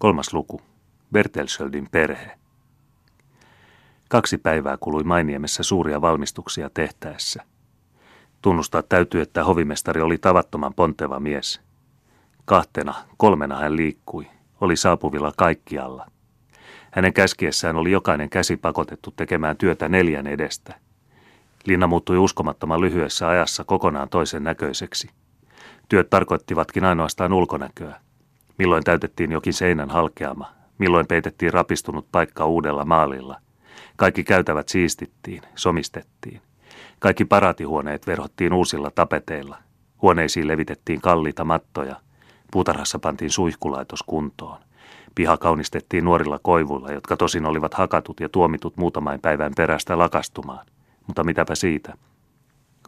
3. luku. Bertelsköldin perhe. 2 päivää kului Mainiemessä suuria valmistuksia tehtäessä. Tunnustaa täytyy, että hovimestari oli tavattoman ponteva mies. 2-3 hän liikkui, oli saapuvilla kaikkialla. Hänen käskiessään oli jokainen käsi pakotettu tekemään työtä 4 edestä. Linna muuttui uskomattoman lyhyessä ajassa kokonaan toisen näköiseksi. Työt tarkoittivatkin ainoastaan ulkonäköä. Milloin täytettiin jokin seinän halkeama, milloin peitettiin rapistunut paikka uudella maalilla. Kaikki käytävät siistittiin, somistettiin. Kaikki paraatihuoneet verhottiin uusilla tapeteilla. Huoneisiin levitettiin kalliita mattoja. Puutarhassa pantiin suihkulaitos kuntoon. Piha kaunistettiin nuorilla koivuilla, jotka tosin olivat hakatut ja tuomitut muutamain päivän perästä lakastumaan. Mutta mitäpä siitä?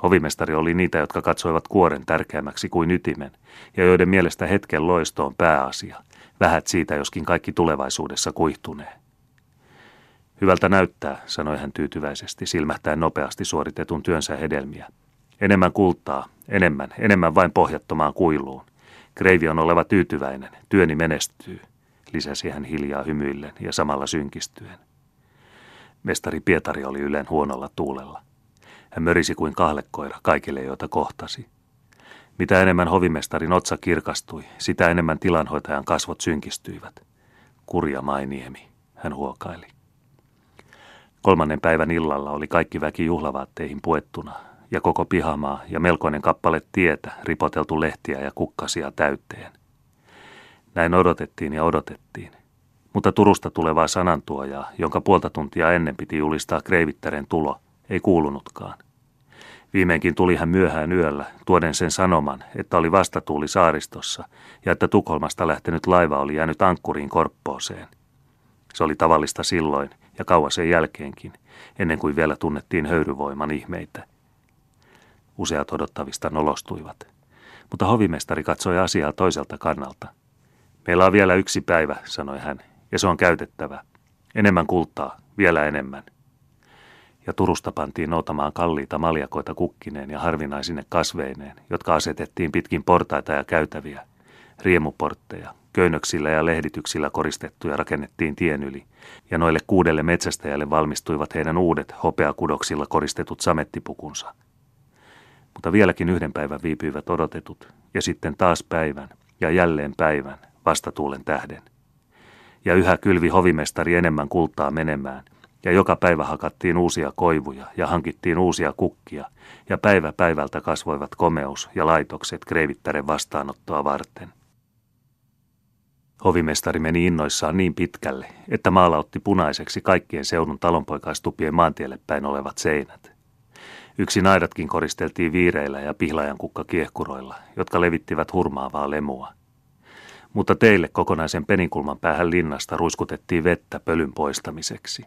Hovimestari oli niitä, jotka katsoivat kuoren tärkeämmäksi kuin ytimen, ja joiden mielestä hetken loisto on pääasia. Vähät siitä, joskin kaikki tulevaisuudessa kuihtunee. Hyvältä näyttää, sanoi hän tyytyväisesti, silmähtäen nopeasti suoritetun työnsä hedelmiä. Enemmän kultaa, enemmän vain pohjattomaan kuiluun. Kreivi on oleva tyytyväinen, työni menestyy, lisäsi hän hiljaa hymyillen ja samalla synkistyen. Mestari Pietari oli ylen huonolla tuulella. Hän mörisi kuin kahlekoira kaikille, joita kohtasi. Mitä enemmän hovimestarin otsa kirkastui, sitä enemmän tilanhoitajan kasvot synkistyivät. Kurja Mainiemi, hän huokaili. 3. päivän illalla oli kaikki väki juhlavaatteihin puettuna, ja koko pihamaa ja melkoinen kappale tietä ripoteltu lehtiä ja kukkasia täyteen. Näin odotettiin ja odotettiin. Mutta Turusta tulevaa sanantuojaa, jonka puolta tuntia ennen piti julistaa kreivittären tulo, ei kuulunutkaan. Viimeinkin tuli hän myöhään yöllä, tuoden sen sanoman, että oli vastatuuli saaristossa ja että Tukholmasta lähtenyt laiva oli jäänyt ankkuriin Korppooseen. Se oli tavallista silloin ja kauan sen jälkeenkin, ennen kuin vielä tunnettiin höyryvoiman ihmeitä. Useat odottavista nolostuivat, mutta hovimestari katsoi asiaa toiselta kannalta. Meillä on vielä 1 päivä, sanoi hän, ja se on käytettävä. Enemmän kultaa, vielä enemmän. Ja Turusta pantiin noutamaan kalliita maljakoita kukkineen ja harvinaisine kasveineen, jotka asetettiin pitkin portaita ja käytäviä. Riemuportteja, köynnöksillä ja lehdityksillä koristettuja rakennettiin tien yli, ja noille 6 metsästäjälle valmistuivat heidän uudet hopeakudoksilla koristetut samettipukunsa. Mutta vieläkin 1 päivän viipyivät odotetut, ja sitten taas päivän, ja jälleen päivän, vastatuulen tähden. Ja yhä kylvi hovimestari enemmän kultaa menemään, ja joka päivä hakattiin uusia koivuja ja hankittiin uusia kukkia, ja päivä päivältä kasvoivat komeus ja laitokset kreivittären vastaanottoa varten. Hovimestari meni innoissaan niin pitkälle, että maalautti punaiseksi kaikkien seudun talonpoikaistupien maantielle päin olevat seinät. Yksin aidatkin koristeltiin viireillä ja pihlajankukkakiehuroilla, jotka levittivät hurmaavaa lemua. Mutta teille kokonaisen peninkulman päähän linnasta ruiskutettiin vettä pölyn poistamiseksi.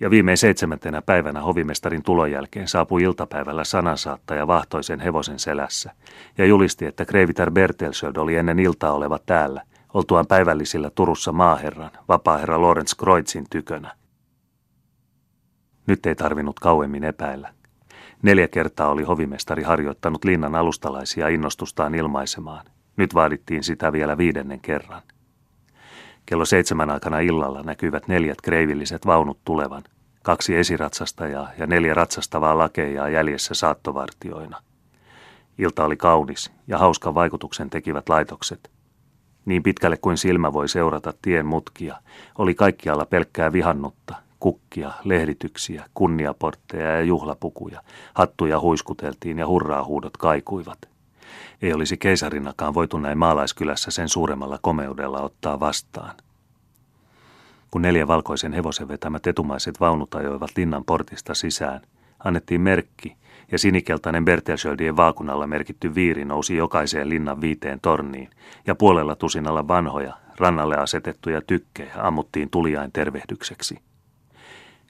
Ja viimein 7. päivänä hovimestarin tulon jälkeen saapui iltapäivällä sanansaattaja vahtoisen hevosen selässä ja julisti, että kreivitar Bertelsköld oli ennen iltaa oleva täällä, oltuaan päivällisillä Turussa maaherran, vapaaherra Lorenz Kreuzin tykönä. Nyt ei tarvinnut kauemmin epäillä. 4 kertaa oli hovimestari harjoittanut linnan alustalaisia innostustaan ilmaisemaan. Nyt vaadittiin sitä vielä 5. kerran. Kello 7 aikana illalla näkyivät 4 kreivilliset vaunut tulevan, 2 esiratsastajaa ja 4 ratsastavaa lakeijaa jäljessä saattovartioina. Ilta oli kaunis ja hauskan vaikutuksen tekivät laitokset. Niin pitkälle kuin silmä voi seurata tien mutkia, oli kaikkialla pelkkää vihannutta, kukkia, lehdityksiä, kunniaportteja ja juhlapukuja, hattuja huiskuteltiin ja hurraahuudot kaikuivat. Ei olisi keisarinnakaan voitu näin maalaiskylässä sen suuremmalla komeudella ottaa vastaan. Kun 4 valkoisen hevosen vetämät etumaiset vaunut ajoivat linnan portista sisään, annettiin merkki, ja sinikeltainen Bertelsköldien vaakunalla merkitty viiri nousi jokaiseen linnan 5 torniin, ja 5 vanhoja, rannalle asetettuja tykkejä ammuttiin tuliain tervehdykseksi.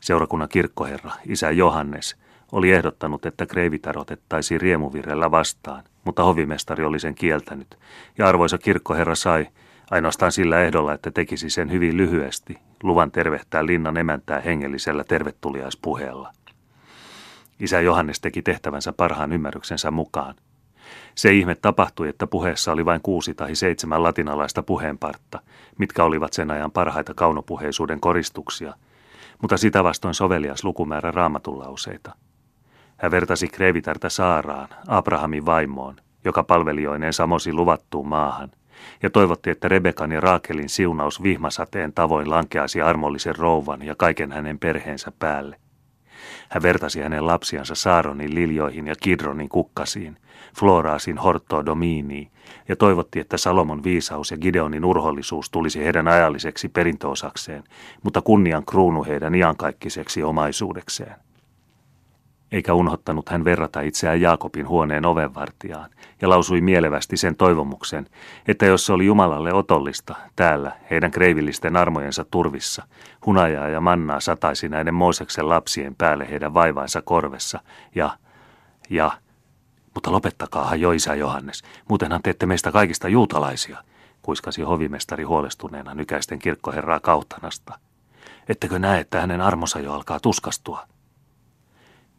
Seurakunnan kirkkoherra, isä Johannes, oli ehdottanut, että kreivitar otettaisiin riemuvirrellä vastaan, mutta hovimestari oli sen kieltänyt, ja arvoisa kirkkoherra sai, ainoastaan sillä ehdolla, että tekisi sen hyvin lyhyesti, luvan tervehtää linnan emäntää hengellisellä tervetuliaispuheella. Isä Johannes teki tehtävänsä parhaan ymmärryksensä mukaan. Se ihme tapahtui, että puheessa oli vain 6 tai 7 latinalaista puheenpartta, mitkä olivat sen ajan parhaita kaunopuheisuuden koristuksia, mutta sitä vastoin sovelias lukumäärä raamatunlauseita. Hän vertasi Kreivitärtä Saaraan, Abrahamin vaimoon, joka palvelijoineen samosi luvattuun maahan, ja toivotti, että Rebekan ja Raakelin siunaus vihmasateen tavoin lankeasi armollisen rouvan ja kaiken hänen perheensä päälle. Hän vertasi hänen lapsiansa Saaronin liljoihin ja Kidronin kukkasiin, Floraasin horttoa dominiin, ja toivotti, että Salomon viisaus ja Gideonin urhollisuus tulisi heidän ajalliseksi perintöosakseen, mutta kunnian kruunu heidän iankaikkiseksi omaisuudekseen. Eikä unhottanut hän verrata itseään Jaakobin huoneen ovenvartijaan, ja lausui mielevästi sen toivomuksen, että jos se oli Jumalalle otollista, täällä, heidän kreivillisten armojensa turvissa, hunajaa ja mannaa sataisi näiden Mooseksen lapsien päälle heidän vaivaansa korvessa, mutta lopettakaahan jo, isä Johannes, muutenhan teette meistä kaikista juutalaisia, kuiskasi hovimestari huolestuneena nykäisten kirkkoherraa Kautanasta. Ettekö näe, että hänen armonsa jo alkaa tuskastua?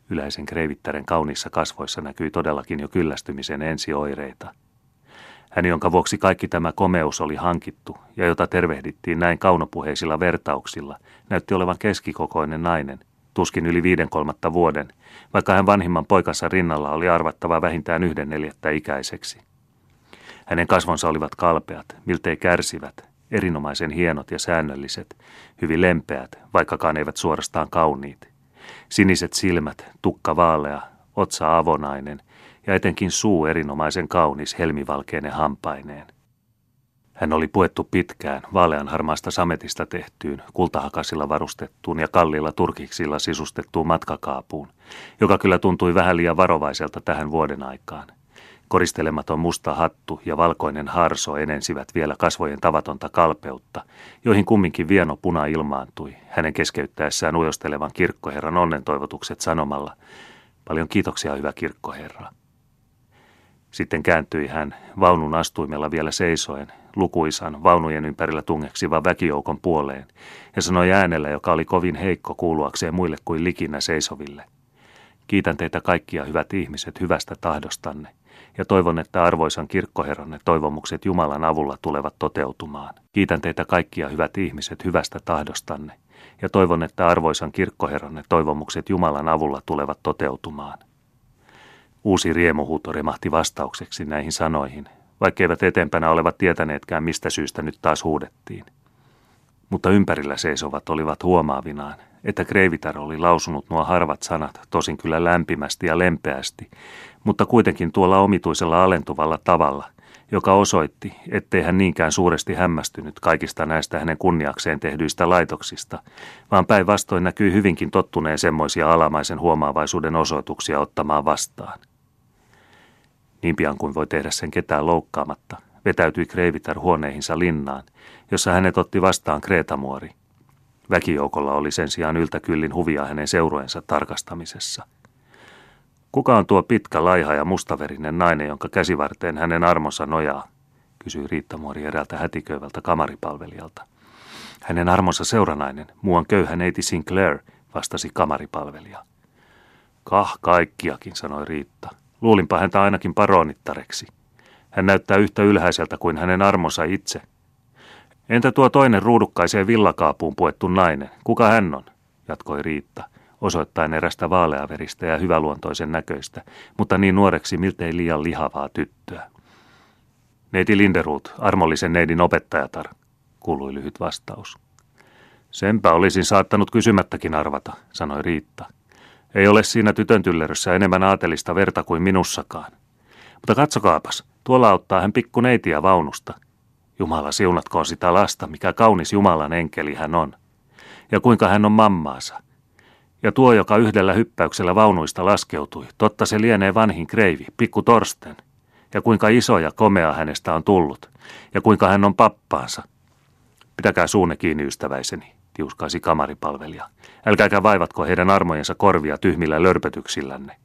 Yläisen kreivittären kauniissa kasvoissa näkyi todellakin jo kyllästymisen ensioireita. Hän, jonka vuoksi kaikki tämä komeus oli hankittu ja jota tervehdittiin näin kaunopuheisilla vertauksilla, näytti olevan keskikokoinen nainen, tuskin yli 5/3 vuoden, vaikka hän vanhimman poikansa rinnalla oli arvattava vähintään 1/4 ikäiseksi. Hänen kasvonsa olivat kalpeat, miltei kärsivät, erinomaisen hienot ja säännölliset, hyvin lempeät, vaikkakaan eivät suorastaan kauniit. Siniset silmät, tukka vaalea, otsa avonainen ja etenkin suu erinomaisen kaunis helmivalkeinen hampaineen. Hän oli puettu pitkään, vaaleanharmaasta sametista tehtyyn, kultahakasilla varustettuun ja kalliilla turkiksilla sisustettuun matkakaapuun, joka kyllä tuntui vähän liian varovaiselta tähän vuoden aikaan. Koristelematon musta hattu ja valkoinen harso enensivät vielä kasvojen tavatonta kalpeutta, joihin kumminkin vieno puna ilmaantui, hänen keskeyttäessään ujostelevan kirkkoherran onnentoivotukset sanomalla, paljon kiitoksia hyvä kirkkoherra. Sitten kääntyi hän, vaunun astuimella vielä seisoen, lukuisan vaunujen ympärillä tungeksivan väkijoukon puoleen, ja sanoi äänellä, joka oli kovin heikko kuuluakseen muille kuin likinä seisoville. Kiitän teitä kaikkia hyvät ihmiset hyvästä tahdostanne. Ja toivon, että arvoisan kirkkoherranne toivomukset Jumalan avulla tulevat toteutumaan. Kiitän teitä kaikkia hyvät ihmiset hyvästä tahdostanne, ja toivon, että arvoisan kirkkoherranne toivomukset Jumalan avulla tulevat toteutumaan. Uusi riemuhuuto remahti vastaukseksi näihin sanoihin, vaikkeivät etempänä olevat tietäneetkään, mistä syystä nyt taas huudettiin. Mutta ympärillä seisovat olivat huomaavinaan, että Kreivitar oli lausunut nuo harvat sanat, tosin kyllä lämpimästi ja lempeästi, mutta kuitenkin tuolla omituisella alentuvalla tavalla, joka osoitti, ettei hän niinkään suuresti hämmästynyt kaikista näistä hänen kunniakseen tehdyistä laitoksista, vaan päinvastoin näkyi hyvinkin tottuneen semmoisia alamaisen huomaavaisuuden osoituksia ottamaan vastaan. Niin pian kuin voi tehdä sen ketään loukkaamatta, vetäytyi Kreivitar huoneihinsa linnaan, jossa hänet otti vastaan kreetamuori. Väkijoukolla oli sen sijaan yltäkyllin huvia hänen seuroensa tarkastamisessa. Kuka on tuo pitkä, laiha ja mustaverinen nainen, jonka käsivarteen hänen armonsa nojaa, kysyi riittamuori eräältä hätiköivältä kamaripalvelijalta. Hänen armonsa seuranainen, muuan köyhä neiti Sinclair, vastasi kamaripalvelija. Kah kaikkiakin, sanoi Riitta. Luulinpa häntä ainakin paronittareksi. Hän näyttää yhtä ylhäiseltä kuin hänen armonsa itse. Entä tuo toinen ruudukkaiseen villakaapuun puettu nainen? Kuka hän on? Jatkoi Riitta, osoittain erästä vaaleaveristä ja hyväluontoisen näköistä, mutta niin nuoreksi miltei liian lihavaa tyttöä. Neiti Linderoot, armollisen neidin opettajatar, kuului lyhyt vastaus. Senpä olisin saattanut kysymättäkin arvata, sanoi Riitta. Ei ole siinä tytön tyllerössä enemmän aatelista verta kuin minussakaan. Mutta katsokaapas, tuolla auttaa hän pikku neitiä vaunusta. Jumala siunatkoon sitä lasta, mikä kaunis Jumalan enkeli hän on. Ja kuinka hän on mammaansa. Ja tuo, joka yhdellä hyppäyksellä vaunuista laskeutui, totta se lienee vanhin kreivi, pikku Torsten. Ja kuinka iso ja komea hänestä on tullut. Ja kuinka hän on pappaansa. Pitäkää suunne kiinni, ystäväiseni, tiuskaisi kamaripalvelija. Älkääkä vaivatko heidän armojensa korvia tyhmillä lörpötyksillänne.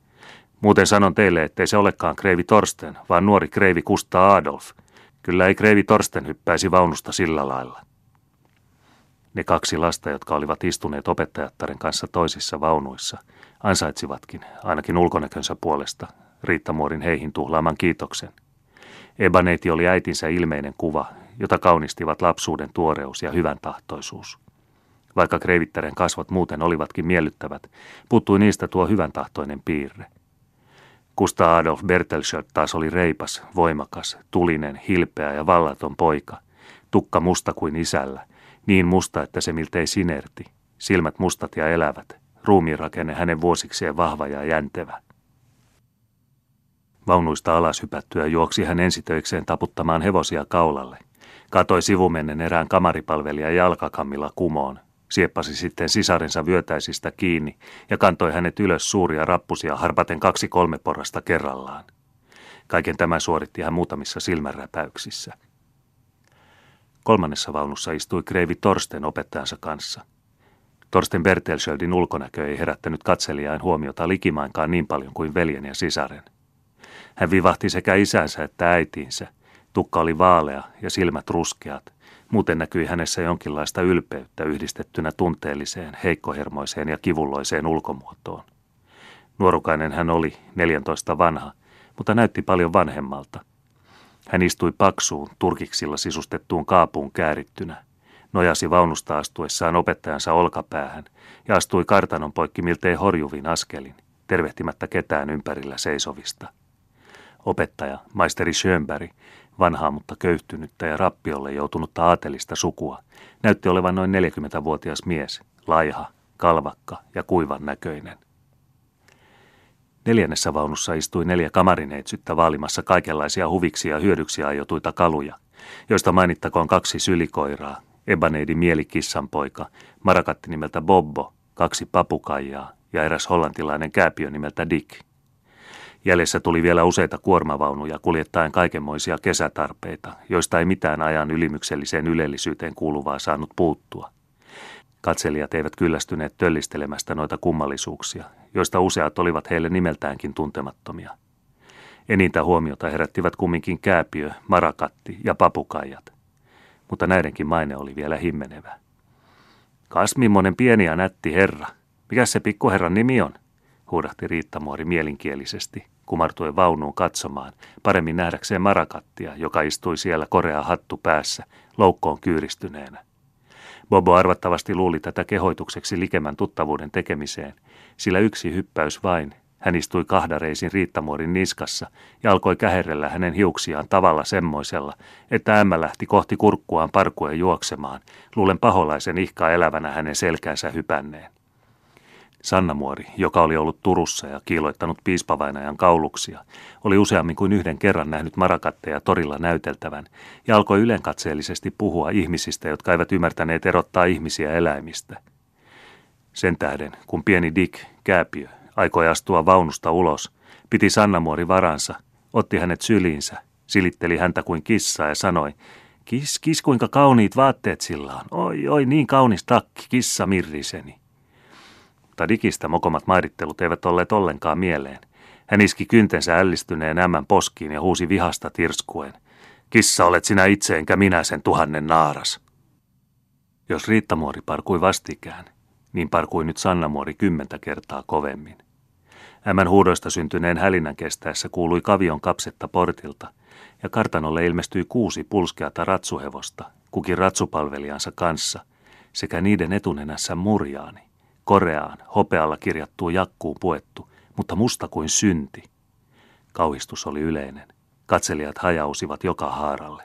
Muuten sanon teille, ettei se olekaan kreivi Torsten, vaan nuori kreivi Kustaa Adolf. Kyllä ei kreivi Torsten hyppäisi vaunusta sillä lailla. Ne kaksi lasta, jotka olivat istuneet opettajattaren kanssa toisissa vaunuissa, ansaitsivatkin, ainakin ulkonäkönsä puolesta, Riittamuorin heihin tuhlaaman kiitoksen. Ebaneiti oli äitinsä ilmeinen kuva, jota kaunistivat lapsuuden tuoreus ja hyvän tahtoisuus. Vaikka kreivittären kasvot muuten olivatkin miellyttävät, puuttui niistä tuo hyvän tahtoinen piirre. Kustaa Adolf Bertelsköld taas oli reipas, voimakas, tulinen, hilpeä ja vallaton poika. Tukka musta kuin isällä, niin musta, että se miltei sinerti. Silmät mustat ja elävät, ruumiinrakenne hänen vuosikseen vahva ja jäntevä. Vaunuista alas hypättyä juoksi hän ensitöikseen taputtamaan hevosia kaulalle. Katoi sivumennen erään kamaripalvelijan jalkakammilla kumoon, sieppasi sitten sisarensa vyötäisistä kiinni ja kantoi hänet ylös suuria rappusia harpaten 2-3 porrasta kerrallaan. Kaiken tämän suoritti hän muutamissa silmänräpäyksissä. 3. vaunussa istui kreivi Torsten opettajansa kanssa. Torsten Bertelsköldin ulkonäkö ei herättänyt katselijain huomiota likimainkaan niin paljon kuin veljen ja sisaren. Hän vivahti sekä isänsä että äitiinsä. Tukka oli vaalea ja silmät ruskeat. Muuten näkyi hänessä jonkinlaista ylpeyttä yhdistettynä tunteelliseen, heikkohermoiseen ja kivulloiseen ulkomuotoon. Nuorukainen hän oli, 14 vanha, mutta näytti paljon vanhemmalta. Hän istui paksuun, turkiksilla sisustettuun kaapuun käärittynä. Nojasi vaunusta astuessaan opettajansa olkapäähän ja astui kartanon poikki miltei horjuvin askelin, tervehtimättä ketään ympärillä seisovista. Opettaja, maisteri Schönberg, vanhaa mutta köyhtynyttä ja rappiolle joutunutta aatelista sukua, näytti olevan noin 40-vuotias mies, laiha, kalvakka ja kuivan näköinen. 4. vaunussa istui 4 kamarineitsyttä vaalimassa kaikenlaisia huviksi ja hyödyksi ajotuita kaluja, joista mainittakoon 2 sylikoiraa, ebaneidi mielikissanpoika, marakatti nimeltä Bobbo, 2 papukaijaa ja eräs hollantilainen kääpiö nimeltä Dick. Jäljessä tuli vielä useita kuormavaunuja kuljettaen kaikenmoisia kesätarpeita, joista ei mitään ajan ylimykselliseen ylellisyyteen kuuluvaa saanut puuttua. Katselijat eivät kyllästyneet töllistelemästä noita kummallisuuksia, joista useat olivat heille nimeltäänkin tuntemattomia. Enintä huomiota herättivät kumminkin kääpiö, marakatti ja papukaijat, mutta näidenkin maine oli vielä himmenevä. Kas mimmonen pieni ja nätti herra, mikäs se pikkuherran nimi on? Huudahti Riittamuori mielinkielisesti, kumartuen vaunuun katsomaan, paremmin nähdäkseen marakattia, joka istui siellä korea hattu päässä, loukkoon kyyristyneenä. Bobbo arvattavasti luuli tätä kehoitukseksi likemmän tuttavuuden tekemiseen, sillä yksi hyppäys vain, hän istui kahdareisin Riittamuorin niskassa ja alkoi käherrellä hänen hiuksiaan tavalla semmoisella, että ämmä lähti kohti kurkkuaan parkuen juoksemaan, luulen paholaisen ihkaa elävänä hänen selkäänsä hypänneen. Sannamuori, joka oli ollut Turussa ja kiiloittanut piispavainajan kauluksia, oli useammin kuin yhden kerran nähnyt marakatteja torilla näyteltävän ja alkoi ylenkatseellisesti puhua ihmisistä, jotka eivät ymmärtäneet erottaa ihmisiä eläimistä. Sen tähden, kun pieni Dick, kääpiö, aikoi astua vaunusta ulos, piti Sannamuori varansa, otti hänet syliinsä, silitteli häntä kuin kissaa ja sanoi, "Kis, kis kuinka kauniit vaatteet sillä on, oi, oi, niin kaunis takki, kissa mirriseni." Mutta Dickistä mokomat mairittelut eivät olleet ollenkaan mieleen. Hän iski kyntensä ällistyneen ämmän poskiin ja huusi vihasta tirskuen. Kissa olet sinä itse enkä minä sen tuhannen naaras. Jos Riittamuori parkui vastikään, niin parkui nyt Sannamuori 10 kertaa kovemmin. Ämmän huudoista syntyneen hälinän kestäessä kuului kavion kapsetta portilta ja kartanolle ilmestyi 6 pulskeata ratsuhevosta, kukin ratsupalvelijansa kanssa, sekä niiden etunenässä murjaani. Koreaan, hopealla kirjattuun jakkuun puettu, mutta musta kuin synti. Kauhistus oli yleinen. Katselijat hajausivat joka haaralle.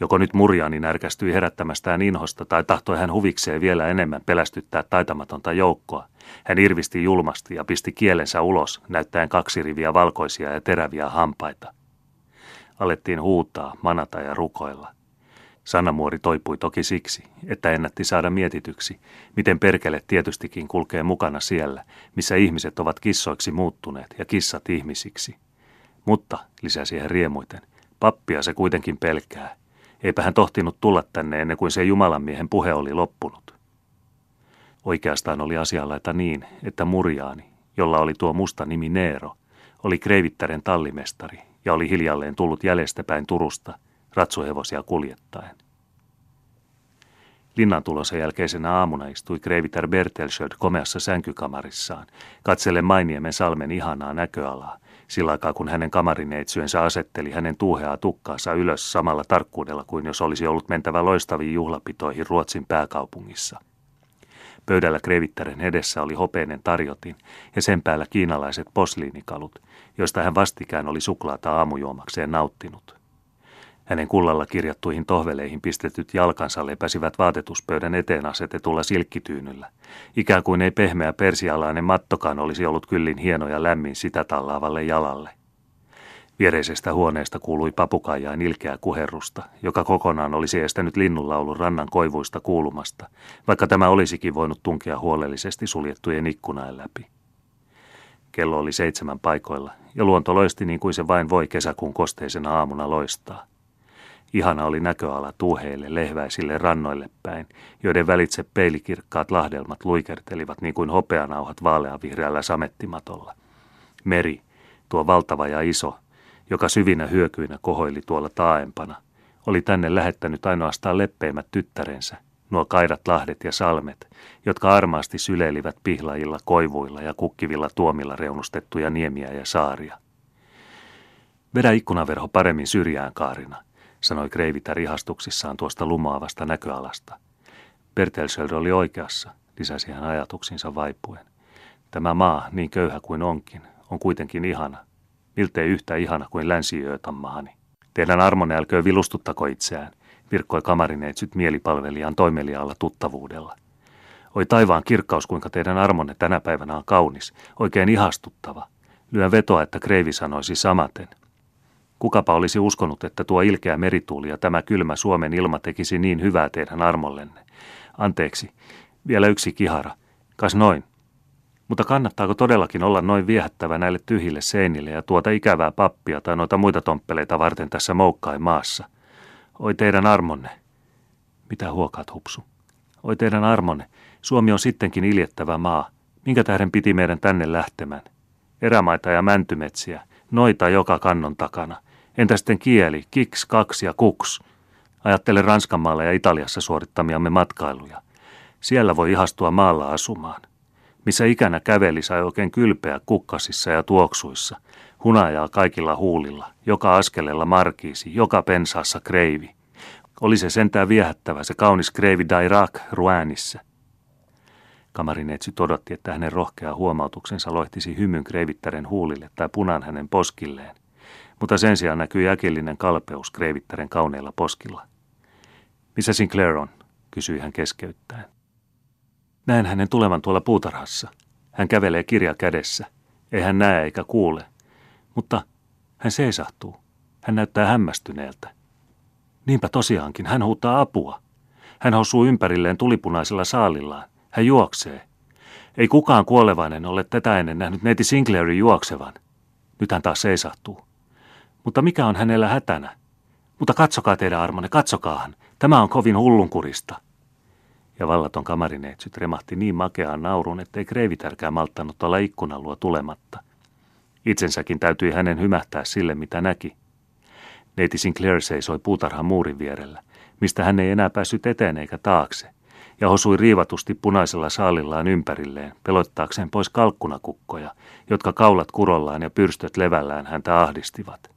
Joko nyt murjaani närkästyi herättämästään inhosta tai tahtoi hän huvikseen vielä enemmän pelästyttää taitamatonta joukkoa. Hän irvisti julmasti ja pisti kielensä ulos, näyttäen 2 riviä valkoisia ja teräviä hampaita. Alettiin huutaa, manata ja rukoilla. Sannamuori toipui toki siksi, että ennätti saada mietityksi, miten perkele tietystikin kulkee mukana siellä, missä ihmiset ovat kissoiksi muuttuneet ja kissat ihmisiksi. Mutta, lisäsi hän riemuiten, pappia se kuitenkin pelkää. Eipä hän tohtinut tulla tänne ennen kuin se jumalanmiehen puhe oli loppunut. Oikeastaan oli asianlaita niin, että murjaani, jolla oli tuo musta nimi Nero, oli kreivittären tallimestari ja oli hiljalleen tullut jäljestäpäin Turusta, ratsuhevosia kuljettaen. Linnantulonsa jälkeisenä aamuna istui kreivitär Bertelsköld komeassa sänkykamarissaan, katsellen Mainiemen salmen ihanaa näköalaa, sillä aikaa kun hänen kamarineitsyönsä asetteli hänen tuuheaa tukkaansa ylös samalla tarkkuudella kuin jos olisi ollut mentävä loistaviin juhlapitoihin Ruotsin pääkaupungissa. Pöydällä krevittären edessä oli hopeinen tarjotin ja sen päällä kiinalaiset posliinikalut, joista hän vastikään oli suklaata aamujuomakseen nauttinut. Hänen kullalla kirjattuihin tohveleihin pistetyt jalkansa lepäsivät vaatetuspöydän eteen asetetulla silkkityynyllä, ikään kuin ei pehmeä persialainen mattokaan olisi ollut kyllin hieno ja lämmin sitä tallaavalle jalalle. Viereisestä huoneesta kuului papukaijan ilkeää kuherrusta, joka kokonaan olisi estänyt linnunlaulun rannan koivuista kuulumasta, vaikka tämä olisikin voinut tunkea huolellisesti suljettujen ikkunain läpi. Kello oli 7 paikoilla, ja luonto loisti niin kuin se vain voi kesäkuun kosteisena aamuna loistaa. Ihana oli näköala tuuheille lehväisille rannoille päin, joiden välitse peilikirkkaat lahdelmat luikertelivat niin kuin hopeanauhat vaaleanvihreällä samettimatolla. Meri, tuo valtava ja iso, joka syvinä hyökyinä kohoili tuolla taaempana, oli tänne lähettänyt ainoastaan leppeimmät tyttärensä, nuo kaidat lahdet ja salmet, jotka armaasti syleilivät pihlailla, koivuilla ja kukkivilla tuomilla reunustettuja niemiä ja saaria. Vedä ikkunaverho paremmin syrjään, Kaarina, sanoi kreivitär ihastuksissaan tuosta lumoavasta näköalasta. Bertelsköld oli oikeassa, lisäsi hän ajatuksinsa vaipuen. Tämä maa, niin köyhä kuin onkin, on kuitenkin ihana. Miltei yhtä ihana kuin länsi-yötan maani. Teidän armonne älköön vilustuttako itseään, virkkoi kamarineitsyt mielipalvelijan toimeliaalla tuttavuudella. Oi taivaan kirkkaus, kuinka teidän armonne tänä päivänä on kaunis, oikein ihastuttava. Lyön vetoa, että kreivi sanoisi samaten. Kukapa olisi uskonut, että tuo ilkeä merituuli ja tämä kylmä Suomen ilma tekisi niin hyvää teidän armollenne. Anteeksi, vielä yksi kihara. Kas noin. Mutta kannattaako todellakin olla noin viehättävä näille tyhjille seinille ja tuota ikävää pappia tai noita muita tomppeleita varten tässä moukkain maassa? Oi teidän armonne. Mitä huokaat, hupsu? Oi teidän armonne. Suomi on sittenkin iljettävä maa. Minkä tähden piti meidän tänne lähtemään? Erämaita ja mäntymetsiä. Noita joka kannon takana. Entä sitten kieli, kiks, kaks ja kuks? Ajattele Ranskanmaalla ja Italiassa suorittamiamme matkailuja. Siellä voi ihastua maalla asumaan. Missä ikänä käveli sai oikein kylpeä kukkasissa ja tuoksuissa. Hunajaa kaikilla huulilla, joka askeleella markiisi, joka pensaassa kreivi. Oli se sentään viehättävä se kaunis kreivi Dairac Rouenissa. Kamarineitsyt odotti, että hänen rohkea huomautuksensa loihtisi hymyn kreivittären huulille tai punan hänen poskilleen, mutta sen sijaan näkyi äkillinen kalpeus kreivittären kauneilla poskilla. Missä Sinclair on? kysyi hän keskeyttäen. Näen hänen tulevan tuolla puutarhassa. Hän kävelee kirja kädessä. Ei hän näe eikä kuule. Mutta hän seisahtuu. Hän näyttää hämmästyneeltä. Niinpä tosiaankin, hän huutaa apua. Hän hosuu ympärilleen tulipunaisella saalillaan. Hän juoksee. Ei kukaan kuolevainen ole tätä ennen nähnyt neiti Sinclairin juoksevan. Nyt hän taas seisahtuu. Mutta mikä on hänellä hätänä? Mutta katsokaa teidän armonne, katsokaahan. Tämä on kovin hullunkurista. Ja vallaton kamarineitsyt remahti niin makeaan nauruun, ettei kreivitärkään malttanut olla ikkunan luo tulematta. Itsensäkin täytyi hänen hymähtää sille, mitä näki. Neiti Sinclair seisoi puutarhan muurin vierellä, mistä hän ei enää päässyt eteen eikä taakse, ja hosui riivatusti punaisella saalillaan ympärilleen, pelottaakseen pois kalkkunakukkoja, jotka kaulat kurollaan ja pyrstöt levällään häntä ahdistivat.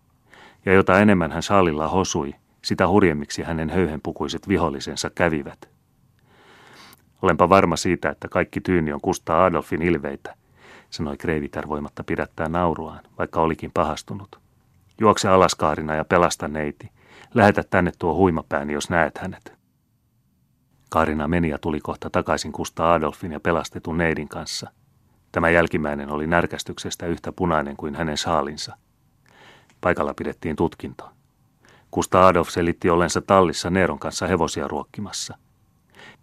Ja jota enemmän hän saalilla hosui, sitä hurjemmiksi hänen höyhenpukuiset vihollisensa kävivät. Olenpa varma siitä, että kaikki tyyni on Kustaa Adolfin ilveitä, sanoi kreivitär voimatta pidättää nauruaan, vaikka olikin pahastunut. Juokse alas, Kaarina, ja pelasta neiti. Lähetä tänne tuo huimapääni, jos näet hänet. Kaarina meni ja tuli kohta takaisin Kustaa Adolfin ja pelastetun neidin kanssa. Tämä jälkimmäinen oli närkästyksestä yhtä punainen kuin hänen saalinsa. Paikalla pidettiin tutkinto. Kustaa Adolf selitti olensa tallissa Neron kanssa hevosia ruokkimassa.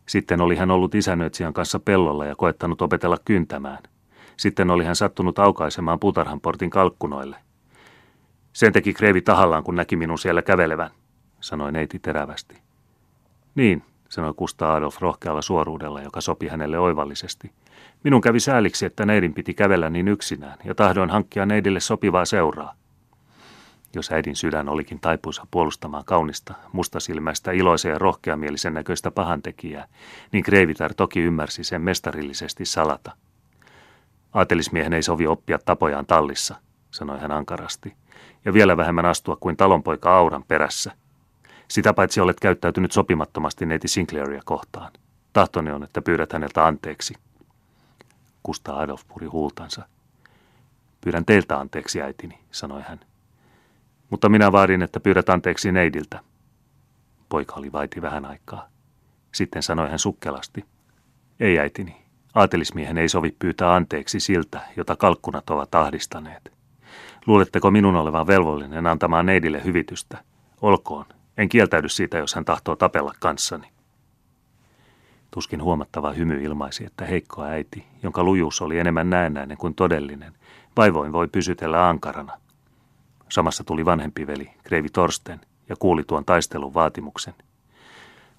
Sitten oli hän ollut isännöitsijän kanssa pellolla ja koettanut opetella kyntämään. Sitten oli hän sattunut aukaisemaan puutarhanportin kalkkunoille. Sen teki kreivi tahallaan, kun näki minun siellä kävelevän, sanoi neiti terävästi. Niin, sanoi Kustaa Adolf rohkealla suoruudella, joka sopi hänelle oivallisesti. Minun kävi sääliksi, että neidin piti kävellä niin yksinään, ja tahdoin hankkia neidille sopivaa seuraa. Jos äidin sydän olikin taipuisa puolustamaan kaunista, mustasilmäistä, iloisen ja rohkeamielisen näköistä pahantekijää, niin kreivitär toki ymmärsi sen mestarillisesti salata. Aatelismiehen ei sovi oppia tapojaan tallissa, sanoi hän ankarasti, ja vielä vähemmän astua kuin talonpoika Auran perässä. Sitä paitsi olet käyttäytynyt sopimattomasti neiti Sinclairia kohtaan. Tahtoni on, että pyydät häneltä anteeksi. Kustaa Adolf puri huultansa. Pyydän teiltä anteeksi, äitini, sanoi hän. Mutta minä vaadin, että pyydät anteeksi neidiltä. Poika oli vaiti vähän aikaa. Sitten sanoi hän sukkelasti. Ei, äitini, aatelismiehen ei sovi pyytää anteeksi siltä, jota kalkkunat ovat ahdistaneet. Luuletteko minun olevan velvollinen antamaan neidille hyvitystä? Olkoon, en kieltäydy siitä, jos hän tahtoo tapella kanssani. Tuskin huomattava hymy ilmaisi, että heikko äiti, jonka lujuus oli enemmän näennäinen kuin todellinen, vaivoin voi pysytellä ankarana. Samassa tuli vanhempi veli, kreivi Torsten, ja kuuli tuon taistelun vaatimuksen.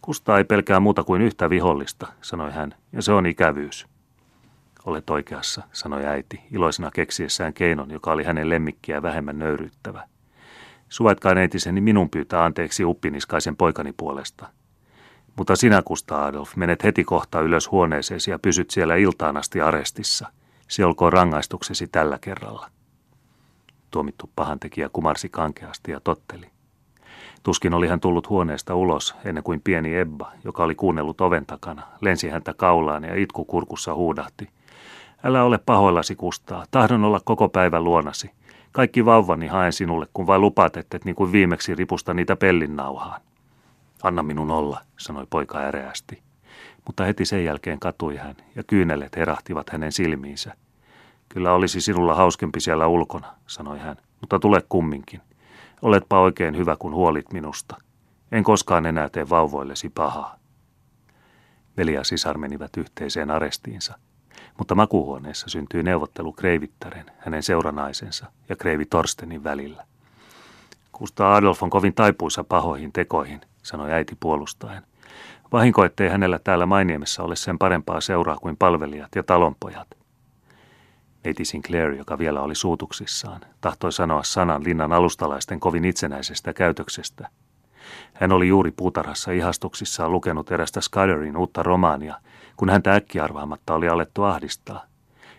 Kustaa ei pelkää muuta kuin yhtä vihollista, sanoi hän, ja se on ikävyys. Olet oikeassa, sanoi äiti, iloisena keksiessään keinon, joka oli hänen lemmikkiä vähemmän nöyryyttävä. Suvaitkaa neitiseni minun pyytää anteeksi uppiniskaisen poikani puolesta. Mutta sinä, Kustaa Adolf, menet heti kohta ylös huoneeseesi ja pysyt siellä iltaan asti arestissa. Se olkoon rangaistuksesi tällä kerralla. Tuomittu pahantekijä kumarsi kankeasti ja totteli. Tuskin oli hän tullut huoneesta ulos ennen kuin pieni Ebba, joka oli kuunnellut oven takana, lensi häntä kaulaan ja itku kurkussa huudahti. Älä ole pahoillasi, Kustaa. Tahdon olla koko päivän luonasi. Kaikki vauvani haen sinulle, kun vain lupaat, et niin kuin viimeksi ripusta niitä pellin nauhaan. Anna minun olla, sanoi poika äreästi. Mutta heti sen jälkeen katui hän ja kyynelet herahtivat hänen silmiinsä. Kyllä olisi sinulla hauskempi siellä ulkona, sanoi hän, mutta tule kumminkin. Oletpa oikein hyvä, kun huolit minusta. En koskaan enää tee vauvoillesi pahaa. Veli ja sisar menivät yhteiseen arestiinsa, mutta makuuhuoneessa syntyi neuvottelu kreivittären, hänen seuranaisensa ja kreivi Torstenin välillä. Kustaa Adolf on kovin taipuisa pahoihin tekoihin, sanoi äiti puolustaen. Vahinko, ettei hänellä täällä Mainiemessä ole sen parempaa seuraa kuin palvelijat ja talonpojat. Neiti Sinclair, joka vielä oli suutuksissaan, tahtoi sanoa sanan linnan alustalaisten kovin itsenäisestä käytöksestä. Hän oli juuri puutarhassa ihastuksissaan lukenut erästä Skylerin uutta romaania, kun häntä äkkiarvaamatta oli alettu ahdistaa.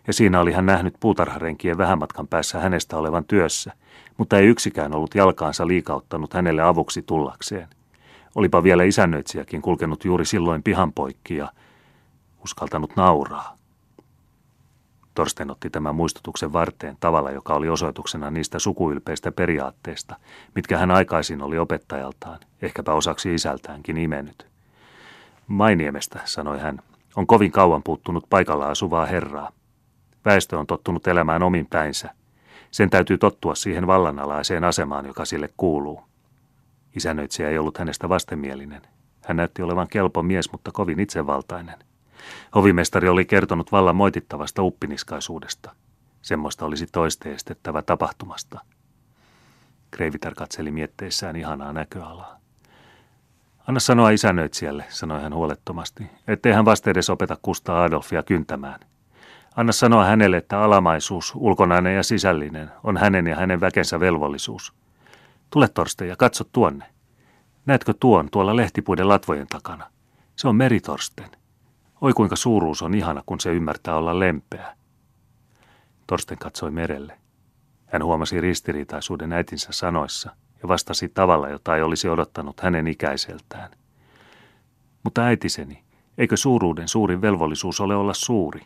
Ja siinä oli hän nähnyt puutarharenkien vähän matkan päässä hänestä olevan työssä, mutta ei yksikään ollut jalkaansa liikauttanut hänelle avuksi tullakseen. Olipa vielä isännöitsijäkin kulkenut juuri silloin pihan poikki ja uskaltanut nauraa. Torsten otti tämän muistutuksen varteen tavalla, joka oli osoituksena niistä sukuylpeistä periaatteista, mitkä hän aikaisin oli opettajaltaan, ehkäpä osaksi isältäänkin imennyt. Mainiemestä, sanoi hän, on kovin kauan puuttunut paikalla asuvaa herraa. Väestö on tottunut elämään omin päinsä. Sen täytyy tottua siihen vallanalaiseen asemaan, joka sille kuuluu. Isännöitsijä ei ollut hänestä vastenmielinen. Hän näytti olevan kelpo mies, mutta kovin itsevaltainen. Hovimestari oli kertonut vallan moitittavasta uppiniskaisuudesta. Semmoista olisi toisteestettävä tapahtumasta. Kreivitar katseli mietteissään ihanaa näköalaa. Anna sanoa isännöitsijälle, sanoi hän huolettomasti, ettei hän vasta edes opeta Kustaa Adolfia kyntämään. Anna sanoa hänelle, että alamaisuus, ulkonainen ja sisällinen, on hänen ja hänen väkensä velvollisuus. Tule, Torsten, ja katso tuonne. Näetkö tuon tuolla lehtipuiden latvojen takana? Se on meritorsten. Oi kuinka suuruus on ihana, kun se ymmärtää olla lempeä. Torsten katsoi merelle. Hän huomasi ristiriitaisuuden äitinsä sanoissa ja vastasi tavalla, jota ei olisi odottanut hänen ikäiseltään. Mutta äitiseni, eikö suuruuden suurin velvollisuus ole olla suuri?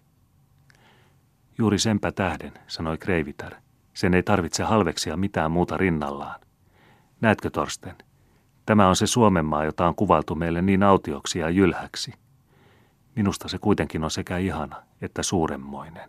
Juuri senpä tähden, sanoi kreivitar, sen ei tarvitse halveksia mitään muuta rinnallaan. Näetkö, Torsten, tämä on se Suomenmaa, jota on kuvailtu meille niin autioksi ja jylhäksi. Minusta se kuitenkin on sekä ihana että suuremmoinen.